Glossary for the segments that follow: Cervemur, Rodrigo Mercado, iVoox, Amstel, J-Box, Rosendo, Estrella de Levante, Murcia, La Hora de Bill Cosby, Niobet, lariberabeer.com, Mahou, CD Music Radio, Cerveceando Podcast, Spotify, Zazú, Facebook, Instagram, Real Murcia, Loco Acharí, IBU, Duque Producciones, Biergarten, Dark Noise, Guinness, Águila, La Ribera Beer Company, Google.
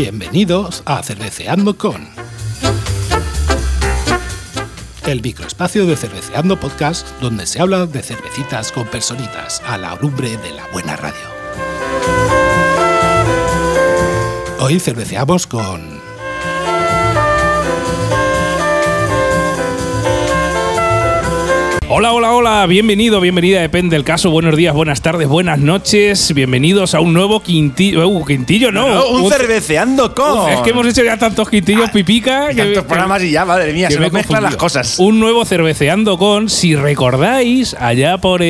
Bienvenidos a Cerveceando con, el microespacio de Cerveceando Podcast, donde se habla de cervecitas con personitas a la lumbre de la buena radio. Hoy cerveceamos con Hola, bienvenido, bienvenida, depende del caso. Buenos días, buenas tardes, buenas noches. Bienvenidos a un nuevo quintillo. Un cerveceando con. Es que hemos hecho ya tantos quintillos pipica. Tantos programas y ya, madre mía, se me mezclan las cosas. Un nuevo cerveceando con. Si recordáis, allá por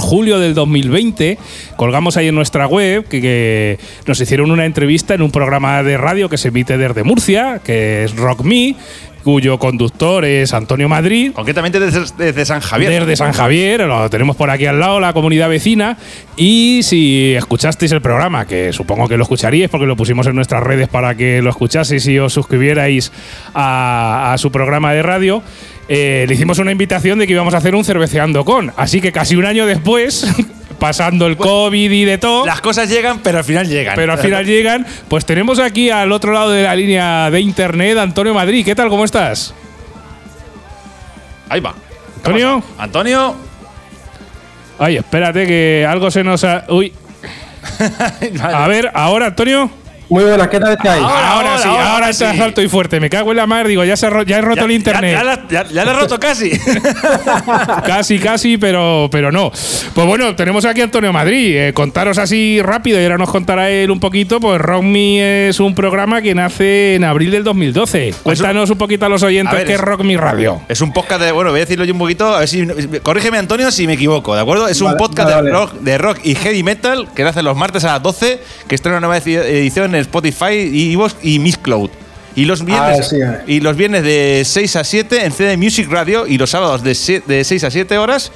julio del 2020, colgamos ahí en nuestra web que nos hicieron una entrevista en un programa de radio que se emite desde Murcia, que es Rock Me, cuyo conductor es Antonio Madrid. Concretamente desde San Javier. Desde San Javier, lo tenemos por aquí al lado, la comunidad vecina. Y si escuchasteis el programa, que supongo que lo escucharíais porque lo pusimos en nuestras redes para que lo escuchaseis y os suscribierais a su programa de radio, le hicimos una invitación de que íbamos a hacer un cerveceando con. Así que casi un año después... pasando el COVID y de todo. Las cosas llegan, pero al final llegan. Pues tenemos aquí al otro lado de la línea de internet Antonio Madrid. ¿Qué tal? ¿Cómo estás? Ahí va. ¿Antonio? ¿Antonio? Ay, espérate que algo se nos ha... Uy. A ver, ahora, Antonio. Muy buenas, ¿qué tal estáis? Ahora está alto y fuerte. Me cago en la mar, digo, ya he roto el internet. Ya la he roto casi. casi, pero no. Pues bueno, tenemos aquí a Antonio Madrid. Contaros así rápido y ahora nos contará él un poquito. Pues Rock Me es un programa que nace en abril del 2012. Cuéntanos un poquito a los oyentes qué es Rock Me Radio. Es un podcast de, bueno, voy a decirlo yo un poquito. A ver si, corrígeme, Antonio, si me equivoco, ¿de acuerdo? Es un podcast de rock y heavy metal que nace los martes a las 12, que estrena una nueva edición en Spotify, iVoox y Mixcloud. Y los viernes de 6 a 7 en CD Music Radio y los sábados de 6 a 7 horas,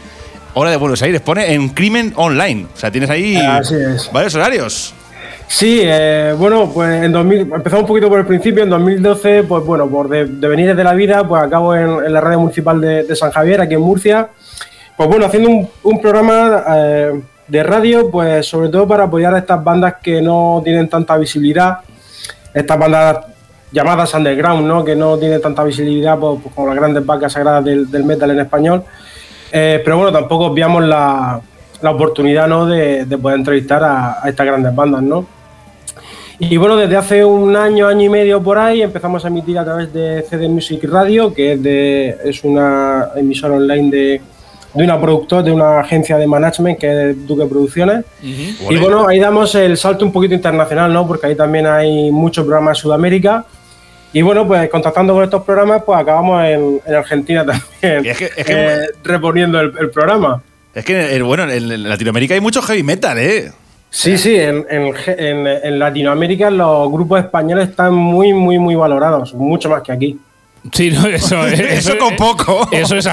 hora de Buenos Aires, pone en Crimen Online. O sea, tienes ahí varios horarios. Sí, bueno, pues empezamos un poquito por el principio. En 2012, pues bueno, por devenires de la vida, pues acabo en la radio municipal de San Javier, aquí en Murcia. Pues bueno, haciendo un programa... de radio, pues sobre todo para apoyar a estas bandas que no tienen tanta visibilidad, estas bandas llamadas underground, ¿no? Que no tienen tanta visibilidad pues, como las grandes vacas sagradas del metal en español, pero bueno, tampoco obviamos la oportunidad, ¿no? de poder entrevistar a estas grandes bandas, ¿no? Y bueno, desde hace un año y medio por ahí empezamos a emitir a través de CD Music Radio, que es una emisora online de una productora, de una agencia de management que es Duque Producciones. Y bueno, ahí damos el salto un poquito internacional, ¿no? Porque ahí también hay muchos programas de Sudamérica. Y bueno, pues contactando con estos programas, pues acabamos en Argentina también, reponiendo el programa. Es que, bueno, en Latinoamérica hay mucho heavy metal, ¿eh? Sí, en Latinoamérica los grupos españoles están muy, muy, muy valorados, mucho más que aquí. Sí, no, eso con poco. Eso es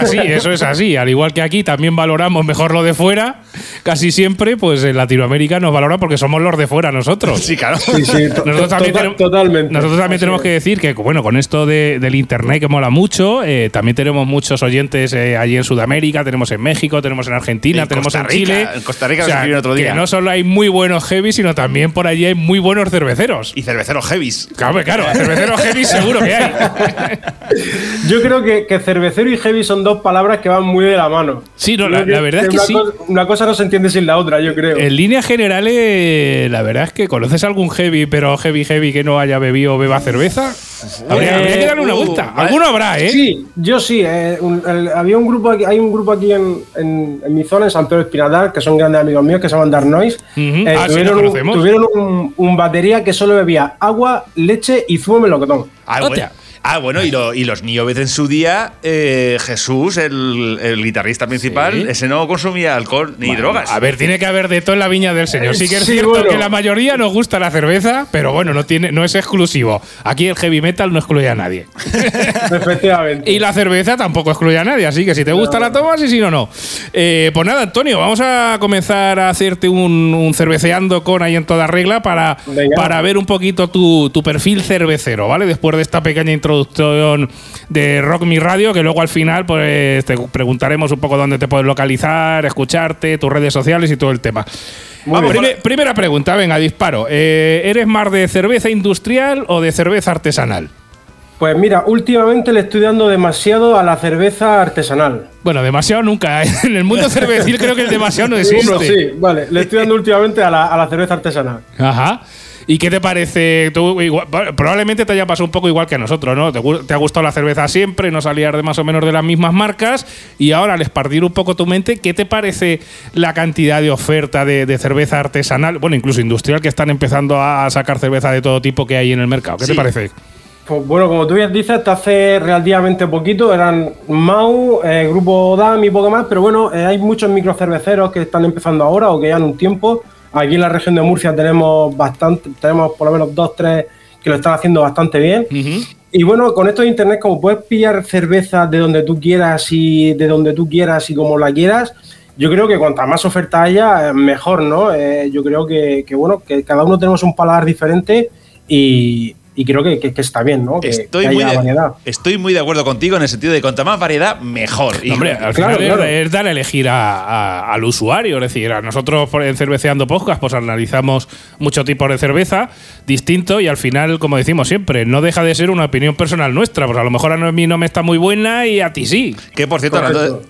así. Al igual que aquí también valoramos mejor lo de fuera, casi siempre, pues en Latinoamérica nos valoran porque somos los de fuera nosotros. Sí, claro. Sí, totalmente. Nosotros también tenemos que decir que, bueno, con esto del internet que mola mucho, también tenemos muchos oyentes allí en Sudamérica, tenemos en México, tenemos en Argentina, tenemos en Chile. En Costa Rica, o sea, nos otro día. Que no solo hay muy buenos heavy, sino también por allí hay muy buenos cerveceros. Y cerveceros heavies. Claro, cerveceros heavy seguro que hay. Yo creo que cervecero y heavy son dos palabras que van muy de la mano. Sí, no, la verdad es que sí. Una cosa no se entiende sin la otra, yo creo. En líneas generales, la verdad es que conoces algún heavy, pero heavy que no haya bebido o beba cerveza. Habría que darle una vuelta. Alguno habrá, ¿eh? Sí, yo sí. Hay un grupo aquí en mi zona, en San Pedro Espinadar, que son grandes amigos míos, que se llaman Dark Noise. Tuvieron un batería que solo bebía agua, leche y zumo de melocotón. Bueno, y los Niobet en su día, Jesús, el guitarrista principal, ese no consumía alcohol ni drogas. A ver, tiene que haber de todo en la viña del señor. Sí que es cierto que la mayoría nos gusta la cerveza, pero bueno, no es exclusivo. Aquí el heavy metal no excluye a nadie. Efectivamente. Y la cerveza tampoco excluye a nadie, así que si te gusta la tomas y si no. Pues nada, Antonio, vamos a comenzar a hacerte un cerveceando con ahí en toda regla para ver un poquito tu perfil cervecero, ¿vale? Después de esta pequeña introducción producción de Rock Me Radio, que luego al final pues te preguntaremos un poco dónde te puedes localizar, escucharte, tus redes sociales y todo el tema. Vamos, primera pregunta, venga, disparo. ¿Eres más de cerveza industrial o de cerveza artesanal? Pues mira, últimamente le estoy dando demasiado a la cerveza artesanal. Bueno, demasiado nunca. En el mundo cervecil creo que el demasiado no existe. Bueno, sí, vale. Le estoy dando últimamente a la cerveza artesanal. Ajá. ¿Y qué te parece? Tú, igual, probablemente te haya pasado un poco igual que a nosotros, ¿no? Te ha gustado la cerveza siempre, no salías de más o menos de las mismas marcas. Y ahora, al expandir un poco tu mente, ¿qué te parece la cantidad de oferta de cerveza artesanal? Bueno, incluso industrial, que están empezando a sacar cerveza de todo tipo que hay en el mercado. ¿Qué te parece? Pues bueno, como tú bien dices, hasta hace relativamente poquito eran Mahou, Grupo DAM y poco más, pero bueno, hay muchos microcerveceros que están empezando ahora o que llevan un tiempo. Aquí en la región de Murcia tenemos por lo menos 2 o 3 que lo están haciendo bastante bien. Uh-huh. Y bueno, con esto de internet, como puedes pillar cerveza de donde tú quieras y de donde tú quieras y como la quieras, yo creo que cuanta más oferta haya, mejor, ¿no? Yo creo que bueno, que cada uno tenemos un paladar diferente y creo que está bien, ¿no? Estoy muy de acuerdo contigo en el sentido de cuanta más variedad, mejor. Y hombre, al final claro. Es dar a elegir al usuario. Es decir, a nosotros en Cerveceando Podcast pues analizamos muchos tipos de cerveza distintos y al final, como decimos siempre, no deja de ser una opinión personal nuestra. Pues a lo mejor a mí no me está muy buena y a ti sí. Que por cierto,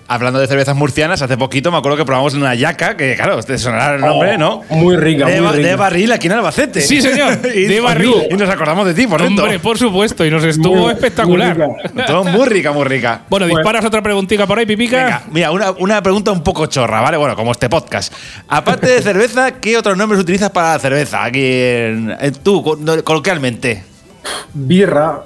hablando de cervezas murcianas, hace poquito me acuerdo que probamos una yaca, que claro, te sonará el nombre, ¿no? Muy rica, muy rica. De barril aquí en Albacete. Sí, señor, de barril. Y nos acordamos de ti. Hombre, por supuesto, y nos estuvo muy espectacular. Muy rica, muy rica. Bueno, pues, disparas otra preguntita por ahí, Pipica. Venga, mira, una pregunta un poco chorra, ¿vale? Bueno, como este podcast. Aparte de cerveza, ¿qué otros nombres utilizas para la cerveza? Aquí tú, coloquialmente. Birra,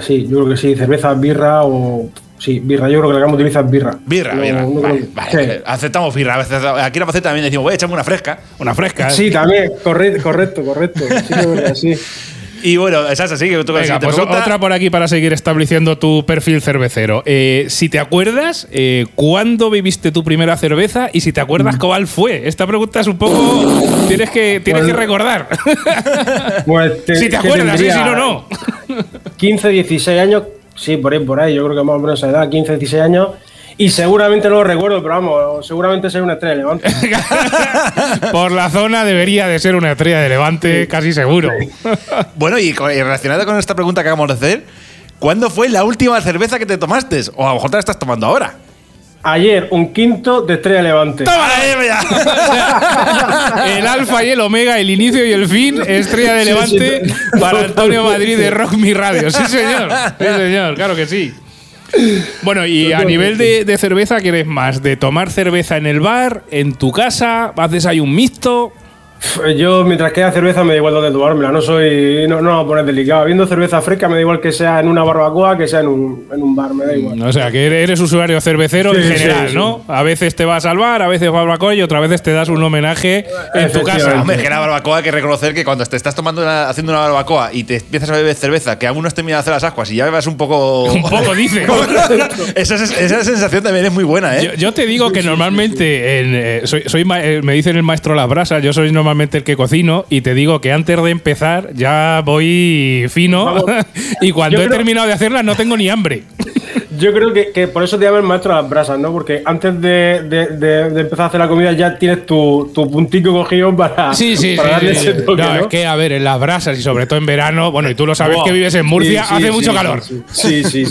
sí. Yo creo que sí, cerveza, birra o... Sí, birra, yo creo que la gama utiliza es birra. Birra. Vale. Sí. Aceptamos birra. Aquí en Abacete también decimos, échame una fresca. Una fresca. Sí, también, correcto. Sí. Y bueno, esa es así que tú venga, pues otra por aquí para seguir estableciendo tu perfil cervecero. Si te acuerdas, ¿cuándo bebiste tu primera cerveza? Y si te acuerdas, ¿cuál fue? Esta pregunta es un poco... Tienes que recordar. Pues si te acuerdas, sí, si no. 15, 16 años... Sí, por ahí, yo creo que más o menos esa edad, 15, 16 años, y seguramente no lo recuerdo, pero vamos, seguramente será una Estrella de Levante. Por la zona debería de ser una Estrella de Levante, sí. Casi seguro. Sí. Bueno, y relacionada con esta pregunta que acabamos de hacer, ¿cuándo fue la última cerveza que te tomaste? O a lo mejor te la estás tomando ahora. Ayer, un quinto de Estrella de Levante. ¡Tómala! El alfa y el omega, el inicio y el fin, Estrella de Levante sí, para Antonio Madrid de Rock Me Radio. Sí, señor, claro que sí. Bueno, y a nivel de cerveza, ¿qué eres más? ¿De tomar cerveza en el bar, en tu casa, haces ahí un mixto? Yo, mientras queda cerveza, me da igual donde tomármela. No voy a poner delicado. Viendo cerveza fresca, me da igual que sea en una barbacoa que sea en un bar, me da igual. O sea, que eres usuario cervecero en general, sí. ¿No? A veces te vas al bar, a veces vas a barbacoa y otras veces te das un homenaje en tu casa. Hombre, que la barbacoa hay que reconocer que cuando te estás haciendo una barbacoa y te empiezas a beber cerveza, que aún no has terminado de hacer las ascuas y ya bebas un poco... Un poco, dice. esa sensación también es muy buena, ¿eh? Yo te digo que normalmente me dicen el maestro las brasas, yo soy normalmente el que cocino y te digo que antes de empezar ya voy fino. Vamos, y cuando he terminado de hacerla no tengo ni hambre. Yo creo que por eso te llaman maestro a las brasas, ¿no? Porque antes de empezar a hacer la comida ya tienes tu puntico cogido para, darle ese toque, ¿no? Es que, a ver, en las brasas y sobre todo en verano, bueno, y tú lo sabes que vives en Murcia, hace mucho calor. Sí.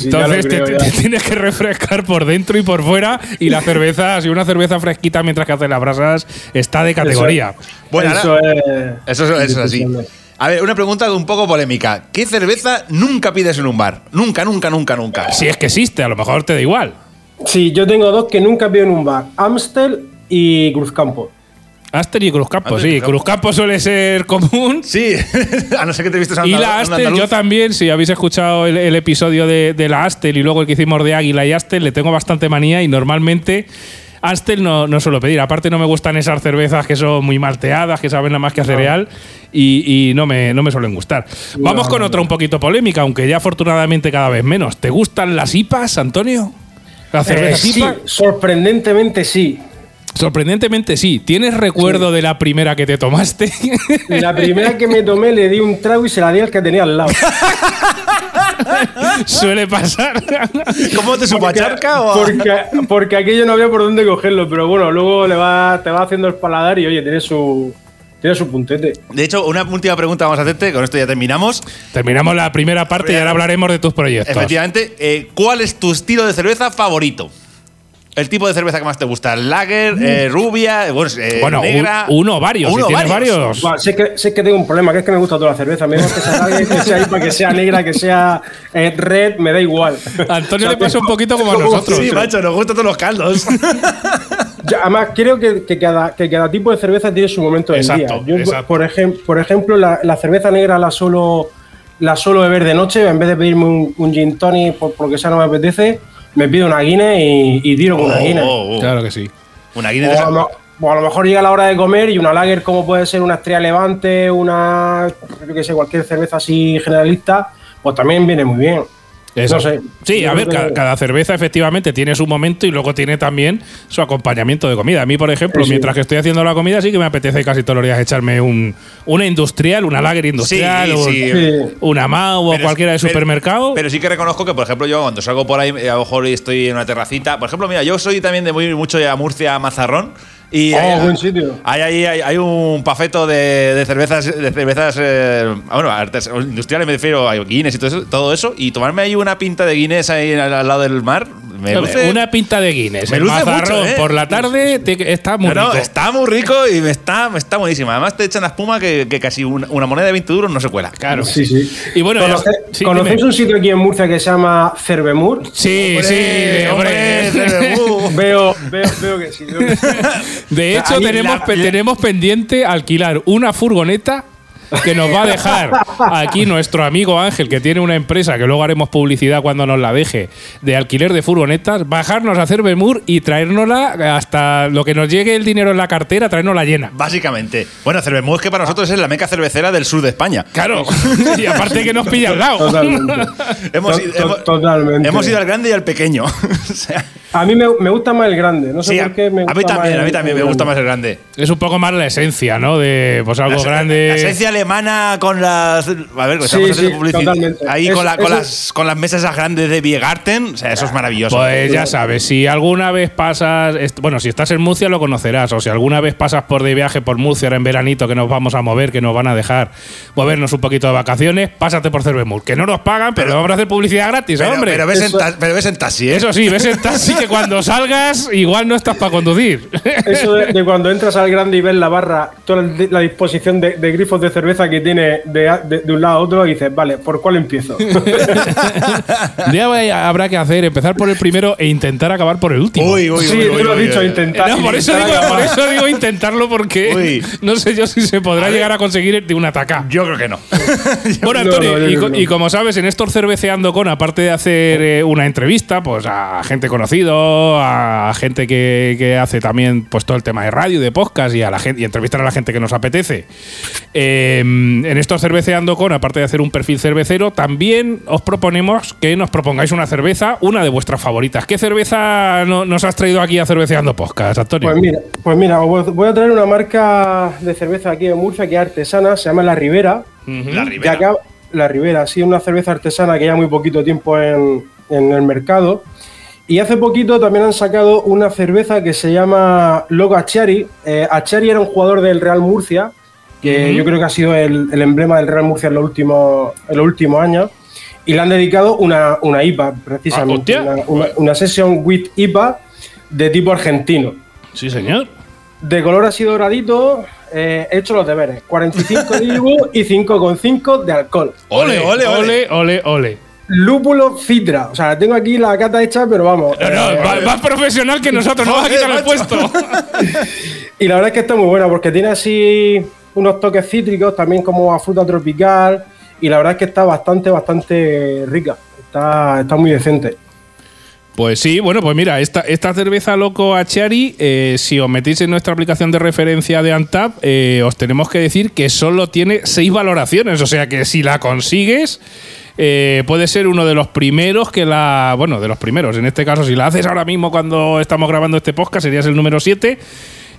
Entonces te tienes que refrescar por dentro y por fuera y las cervezas, y una cerveza fresquita mientras que haces las brasas está de categoría. Bueno, eso es así. A ver, una pregunta un poco polémica. ¿Qué cerveza nunca pides en un bar? Nunca. Si es que existe, a lo mejor te da igual. Sí, yo tengo 2 que nunca pido en un bar. Amstel y Cruzcampo. Amstel y Cruzcampo, sí. Cruzcampo suele ser común. Sí, a no ser que te vistes a andaluz. Y la Amstel, yo también, si habéis escuchado el episodio de la Amstel y luego el que hicimos de Águila y Amstel, le tengo bastante manía y normalmente... Amstel no suelo pedir, aparte no me gustan esas cervezas que son muy malteadas, que saben nada más que a cereal y no me suelen gustar. Vamos con otra un poquito polémica, aunque ya afortunadamente cada vez menos. ¿Te gustan las IPAs, Antonio? ¿Las cervezas IPA? Sí, sorprendentemente sí. Sorprendentemente sí. ¿Tienes recuerdo de la primera que te tomaste? La primera que me tomé le di un trago y se la di al que tenía al lado. Suele pasar. ¿Cómo te supo acharca? Porque aquello no había por dónde cogerlo, pero bueno, luego te va haciendo el paladar y oye, tiene su puntete. De hecho, una última pregunta vamos a hacerte, con esto ya terminamos. Terminamos la primera parte y ahora hablaremos de tus proyectos. Efectivamente, ¿cuál es tu estilo de cerveza favorito? El tipo de cerveza que más te gusta, lager, rubia, negra… Uno, varios. Bueno, sé que tengo un problema, que es que me gusta toda la cerveza. Me gusta que sea lager, que sea negra, que sea red, me da igual. A Antonio le pasa un poquito como a nosotros. Sí, macho, nos gustan todos los caldos. Yo, además, creo que cada tipo de cerveza tiene su momento del día. Yo, por ejemplo, la cerveza negra la suelo beber de noche, en vez de pedirme un gin tonic, porque ya no me apetece… Me pido una Guinness y tiro con una Guinness. Claro que sí. Una Guinness o a lo mejor llega la hora de comer y una lager como puede ser una Estrella de Levante, cualquier cerveza así generalista, pues también viene muy bien. Eso. No sé. Sí, a ver, cada cerveza efectivamente tiene su momento y luego tiene también su acompañamiento de comida. A mí, por ejemplo, mientras que estoy haciendo la comida, sí que me apetece casi todos los días echarme una industrial, una lager industrial, una Mahou o cualquiera de supermercado. Pero sí que reconozco que, por ejemplo, yo cuando salgo por ahí, a lo mejor estoy en una terracita. Por ejemplo, mira, yo soy también de muy mucho a Murcia, Mazarrón. Y buen sitio. Hay un pafeto de cervezas, industriales, me refiero a Guinness y todo eso, y tomarme ahí una pinta de Guinness ahí al lado del mar. Una pinta de Guinness. Me luce mucho, por la tarde está muy rico. Está muy rico y está buenísima. Además te echan la espuma que casi una moneda de 20 duros no se cuela. Claro. Sí, sí. Y bueno, ¿conocéis un sitio aquí en Murcia que se llama Cervemur? Sí, hombre. Cervemur. Veo que sí. De hecho, tenemos pendiente alquilar una furgoneta que nos va a dejar aquí nuestro amigo Ángel, que tiene una empresa que luego haremos publicidad cuando nos la deje, de alquiler de furgonetas, bajarnos a Cervemur y traérnosla hasta lo que nos llegue el dinero en la cartera, traérnosla llena. Básicamente. Bueno, Cervemur es que para nosotros es la meca cervecera del sur de España. Claro. Y aparte que nos pilla al lado. Totalmente. Hemos ido al grande y al pequeño. O sea, a mí me gusta más el grande. No sé por qué me gusta a mí también me gusta más el grande. Es un poco más la esencia, ¿no? De pues algo grande. La esencia alemana con las… A ver, ahí con las mesas esas grandes de Biergarten. O sea, eso es maravilloso. Pues ya sabes, si alguna vez pasas… Bueno, si estás en Murcia lo conocerás. O si alguna vez pasas de viaje por Murcia ahora en veranito, que nos vamos a mover, que nos van a dejar movernos un poquito de vacaciones, pásate por Cervemur. Que no nos pagan, pero vamos a hacer publicidad gratis, hombre. Pero ves en taxi, ¿eh? Eso sí, ves en taxi. Que cuando salgas, igual no estás para conducir. Eso de cuando entras al grande y ves la barra, toda la disposición de grifos de cerveza que tiene de un lado a otro, y dices, vale, ¿por cuál empiezo? Ya habrá que empezar por el primero e intentar acabar por el último. Intentar. No, por eso digo intentarlo, porque no sé yo si se podrá llegar a conseguir de una tacada. Yo creo que no. Bueno, Antonio, y como sabes, en estos Cerveceando aparte de hacer una entrevista, pues a gente conocida, a gente que hace también pues todo el tema de radio, de podcast y entrevistar a la gente que nos apetece. En esto Cerveceando aparte de hacer un perfil cervecero, también os proponemos que nos propongáis una cerveza, una de vuestras favoritas. ¿Qué cerveza nos has traído aquí a Cerveceando Podcast, Antonio? Pues mira, os voy a traer una marca de cerveza aquí de Murcia que es artesana, se llama La Ribera. Uh-huh. La Ribera. La Ribera, sí, una cerveza artesana que lleva muy poquito tiempo en el mercado. Y hace poquito también han sacado una cerveza que se llama Loco Acharí. Acharí era un jugador del Real Murcia, que yo creo que ha sido el emblema del Real Murcia en los últimos años. Y le han dedicado una IPA, precisamente. Una Session with IPA de tipo argentino. Sí, señor. De color así doradito. He hecho los deberes. 45 de IBU y 5,5 de alcohol. ¡Ole, ole, ole, ole, ole! Lúpulo Citra. O sea, tengo aquí la cata hecha, pero vamos. Más profesional que nosotros, no vas a quitar el puesto. Y la verdad es que está muy buena, porque tiene así unos toques cítricos, también como a fruta tropical. Y la verdad es que está bastante rica. Está muy decente. Pues sí, bueno, pues mira, esta cerveza Loco Acharí, si os metís en nuestra aplicación de referencia de Antap, os tenemos que decir que solo tiene 6 valoraciones. O sea que si la consigues, puede ser uno de los primeros que la... Bueno, de los primeros. En este caso, si la haces ahora mismo cuando estamos grabando este podcast, serías el número 7.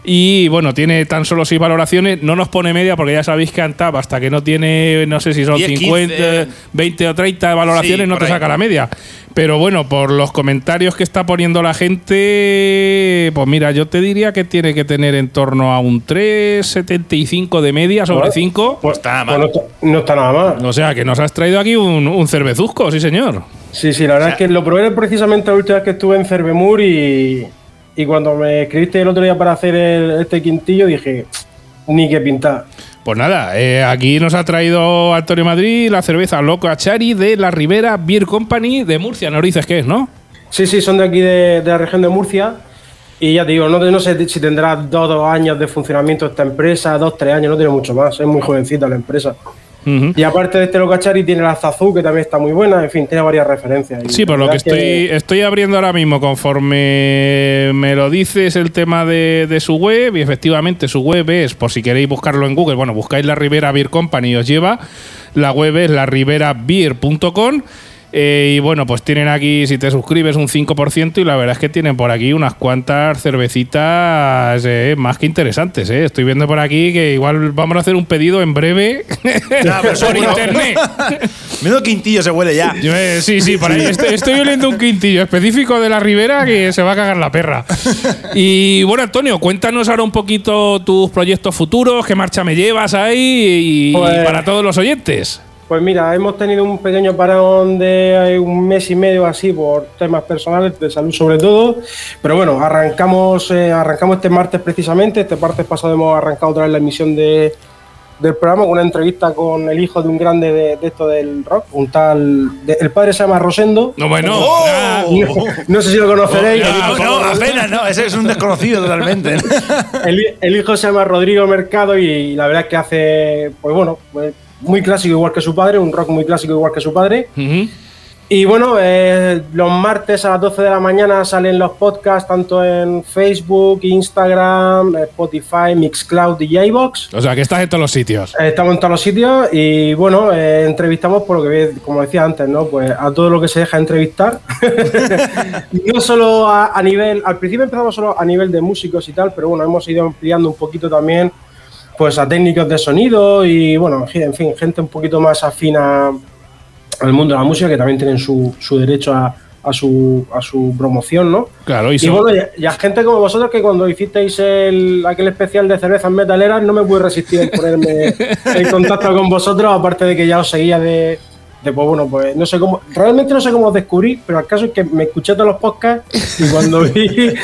Y bueno, tiene tan solo 6 valoraciones. No nos pone media porque ya sabéis que Antap, hasta que no tiene, no sé si son 10, 50, 15, 20 o 30 valoraciones, sí, no te saca la media. Pero bueno, por los comentarios que está poniendo la gente, pues mira, yo te diría que tiene que tener en torno a un 3,75 de media sobre 5. Pues está mal. Pues no está nada mal. O sea, que nos has traído aquí un cervezuzco, sí señor. Sí, sí, la verdad, o sea, es que lo probé precisamente la última vez que estuve en Cervemur y... Y cuando me escribiste el otro día para hacer este quintillo, dije, ni que pintar. Pues nada, aquí nos ha traído Antonio Madrid la cerveza Loco Acharí de La Ribera Beer Company de Murcia. No dices qué es, ¿no? Sí, sí, son de aquí, de la región de Murcia. Y ya te digo, no sé si tendrá 2 años de funcionamiento esta empresa, 2-3 años, no tiene mucho más. Es muy jovencita la empresa. Uh-huh. Y aparte de este Loco Acharí tiene la Zazú, que también está muy buena. En fin, tiene varias referencias. Sí, por lo que estoy abriendo ahora mismo, conforme me lo dices, el tema de su web. Y efectivamente su web es, por si queréis buscarlo en Google, bueno, buscáis La Ribera Beer Company y os lleva. La web es lariberabeer.com. Y bueno, pues tienen aquí, si te suscribes, un 5%, y la verdad es que tienen por aquí unas cuantas cervecitas más que interesantes, ¿eh? Estoy viendo por aquí que igual vamos a hacer un pedido en breve, pues por internet. Menudo quintillo se huele ya. Sí, sí, por ahí estoy oliendo un quintillo específico de La Ribera que se va a cagar la perra. Y bueno, Antonio, cuéntanos ahora un poquito tus proyectos futuros, qué marcha me llevas ahí y para todos los oyentes. Pues mira, hemos tenido un pequeño parón de un mes y medio así por temas personales, de salud sobre todo, pero bueno, arrancamos este martes precisamente, este martes pasado hemos arrancado otra vez la emisión del programa con una entrevista con el hijo de un grande de esto del rock, un tal... el padre se llama Rosendo. No, bueno. ¡Oh! No sé si lo conoceréis. Apenas, no, ese es un desconocido totalmente. El hijo se llama Rodrigo Mercado y la verdad es que hace, pues bueno... muy clásico igual que su padre, un rock muy clásico igual que su padre. Uh-huh. Y bueno, los martes a las 12 de la mañana salen los podcasts tanto en Facebook, Instagram, Spotify, Mixcloud y J-Box. O sea, que estás en todos los sitios. Estamos en todos los sitios y bueno, entrevistamos por lo que, como decía antes, ¿no? Pues a todo lo que se deja entrevistar. No solo a nivel, al principio empezamos solo a nivel de músicos y tal, pero bueno, hemos ido ampliando un poquito también pues a técnicos de sonido y bueno, en fin, gente un poquito más afina al mundo de la música que también tienen su derecho a su promoción, ¿no? Claro, y bueno, y a gente como vosotros que cuando hicisteis aquel especial de cervezas metaleras no me pude resistir en ponerme en contacto con vosotros, aparte de que ya os seguía pues bueno, pues no sé cómo, realmente no sé cómo os descubrí, pero el caso es que me escuché todos los podcasts y cuando vi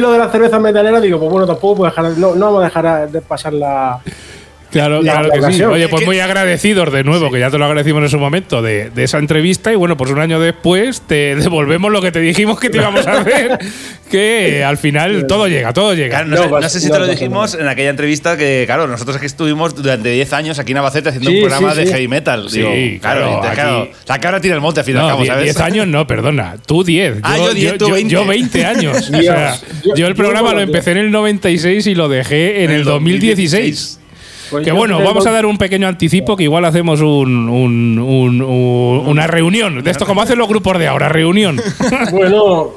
lo de las cervezas metaleras digo, pues bueno, tampoco puedo dejar, no vamos a dejar de pasar la... Claro, claro que sí. Oye, pues muy agradecidos de nuevo, que ya te lo agradecimos en su momento de esa entrevista y bueno, pues un año después te devolvemos lo que te dijimos que te íbamos a hacer, que al final todo llega. Claro, no sé si te lo dijimos en aquella entrevista que, claro, nosotros aquí estuvimos durante 10 años aquí en Abacete haciendo un programa de heavy metal. Sí, digo, claro. Aquí, la cabra tira el monte al final, no, acabo, ¿sabes? 10 años no, perdona, tú 10. Ah, yo 10, tú 20. Yo 20 años. Dios, o sea, yo el programa lo empecé en el 96 y lo dejé en el 2016. Pues que bueno, vamos a dar un pequeño anticipo, que igual hacemos una reunión, de esto como hacen los grupos de ahora, reunión. Bueno,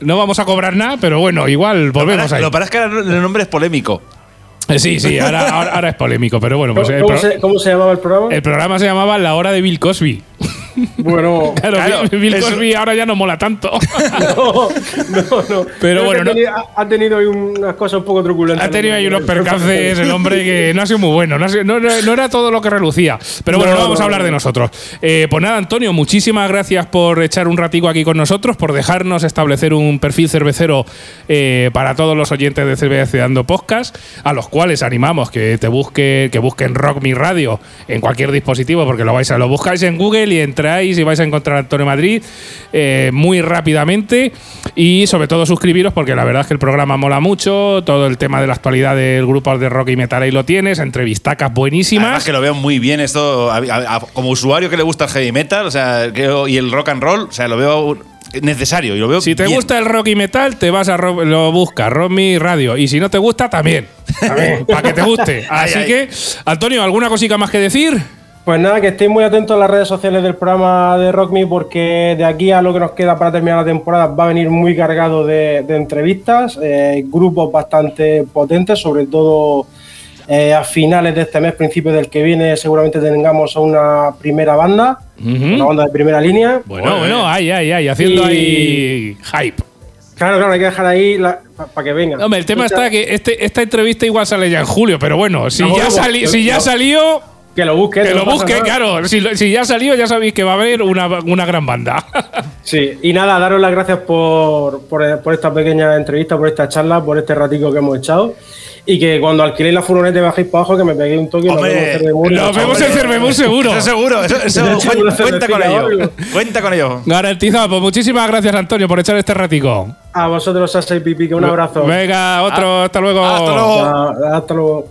no vamos a cobrar nada, pero bueno, igual volvemos ahí. Lo que pasa es que ahora el nombre es polémico. Sí, ahora es polémico, pero bueno. Pues ¿Cómo se llamaba el programa? El programa se llamaba La Hora de Bill Cosby. Bueno, claro, Bill Cosby ahora ya no mola tanto. No. Pero bueno, ha tenido ahí unas cosas un poco truculentas. Ha tenido ahí unos percances el hombre que no ha sido muy bueno. No era todo lo que relucía. Pero bueno, no vamos a hablar de nosotros. Pues nada, Antonio, muchísimas gracias por echar un ratico aquí con nosotros, por dejarnos establecer un perfil cervecero para todos los oyentes de Cerveceando Podcast, a los cuales animamos que busquen Rock Me Radio en cualquier dispositivo, porque lo buscáis en Google y entráis y vais a encontrar a Antonio Madrid muy rápidamente, y sobre todo suscribiros porque la verdad es que el programa mola mucho, todo el tema de la actualidad del grupo de rock y metal ahí lo tienes, entrevistacas buenísimas. Además que lo veo muy bien esto, como usuario que le gusta el heavy metal, o sea, y el rock and roll, o sea, lo veo necesario y lo veo si te bien. Gusta el rock y metal, te vas a lo buscas, Rock Me Radio, y si no te gusta también, para que te guste. Así que, Antonio, ¿alguna cosita más que decir? Pues nada, que estéis muy atentos a las redes sociales del programa de Rock Me, porque de aquí a lo que nos queda para terminar la temporada va a venir muy cargado de entrevistas, grupos bastante potentes, sobre todo a finales de este mes, principios del que viene, seguramente tengamos a una primera banda, una banda de primera línea. Bueno, ahí, haciendo ahí hype. Claro, hay que dejar ahí para que venga. Hombre, el tema está que esta entrevista igual sale ya en julio, pero bueno, si ya salió... Que lo busque, claro. Si ya ha salido, ya sabéis que va a haber una gran banda. Sí, y nada, daros las gracias por esta pequeña entrevista, por esta charla, por este ratito que hemos echado. Y que cuando alquiléis la furgoneta bajéis para abajo, que me peguéis un toque. Nos vemos en Cervemur seguro. Eso, cuenta con ello. Garantizado. Pues muchísimas gracias, Antonio, por echar este ratico. A vosotros, Sasa y Pipi, que un abrazo. Venga, otro. Hasta luego. Hasta luego.